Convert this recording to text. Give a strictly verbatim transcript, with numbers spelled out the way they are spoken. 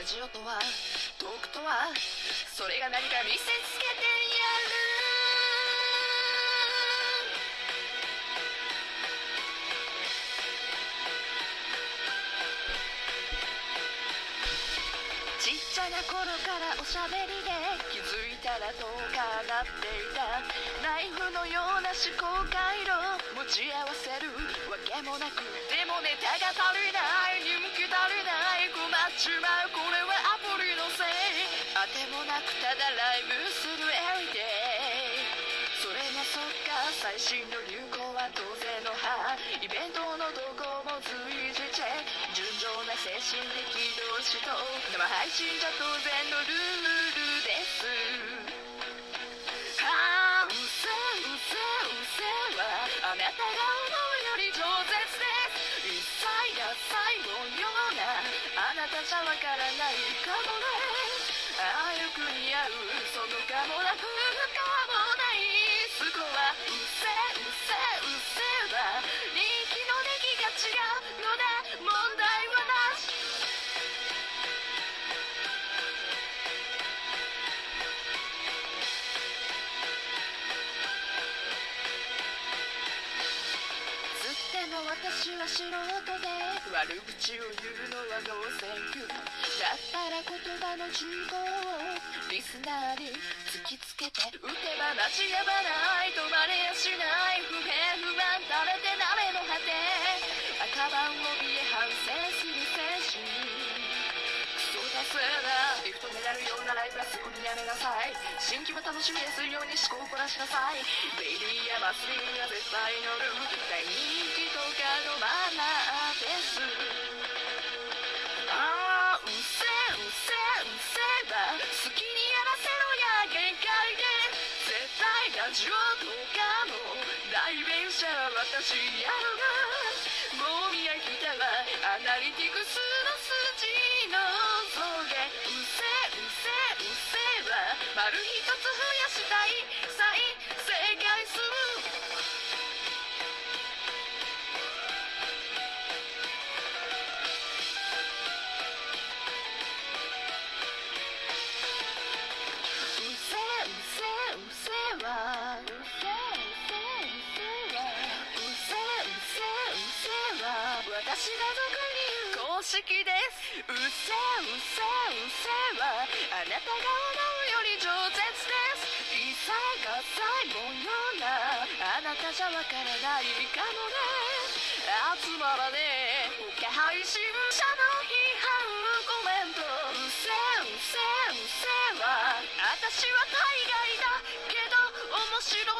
ラジオとはトークとはそれが何か見せつけてやる。ちっちゃな頃からおしゃべりで気づいたら遠かなっていた。ナイフのような思考回路持ち合わせるわけもなく、でもネタが足りない人気足りない困っちまう。これはアプリのせい。あてもなくただライブするエリデイ。それもそっか最新の流行は当然の派。イベントの動向も随時チェック。純情な精神的同士と生配信じゃ当然のルールです。ああうせうせうせはあなたが思うより饒舌です。一切が最後のようなあなたじゃわからないかもね。ああよく似合うそのかもなくかもない。そこはうせうせうせは人気の出来が違うのだ。私は素人で悪口を言うのはノーセンキュー。だったら言葉の重厚をリスナーに突きつけて打てば間違わない。止まれやしない不平不満垂れてなれの果て。赤番を見え反省する精神。クソだせなリフトメダルようなライブはそこにやめなさい。新規も楽しみですように思考を凝らしなさい。ベイビーやマスリーは絶対乗る大人気ああうせうせうせば好きにやらせろや限界で。絶対が上等かも代弁者は私やろな。もう見飽きたわアナリティクスの数字の増減。うせうせうせは丸一つ増やしたい再生回数。私が俗に言う公式です。うせうせうせはあなたが思うより饒舌です。一切が最後のようなあなたじゃわからないかもね。集まらねえ他配信者の批判コメント。うせうせうせは私は海外だけど面白い。